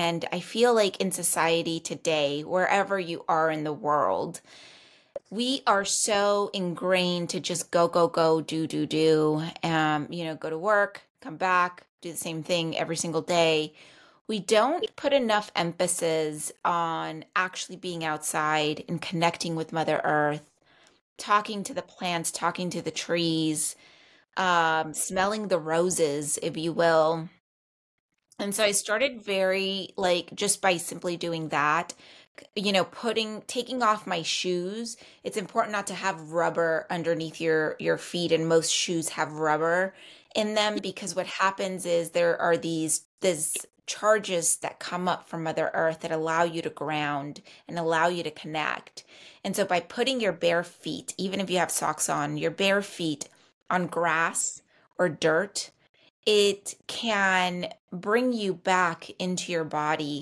And I feel like in society today, wherever you are in the world, we are so ingrained to just go, go, go, do, do, do, go to work, come back, do the same thing every single day. We don't put enough emphasis on actually being outside and connecting with Mother Earth, talking to the plants, talking to the trees, smelling the roses, if you will. And so I started just by simply doing that, taking off my shoes. It's important not to have rubber underneath your feet, and most shoes have rubber in them, because what happens is there are these charges that come up from Mother Earth that allow you to ground and allow you to connect. And so by putting your bare feet, even if you have socks on, your bare feet on grass or dirt, it can bring you back into your body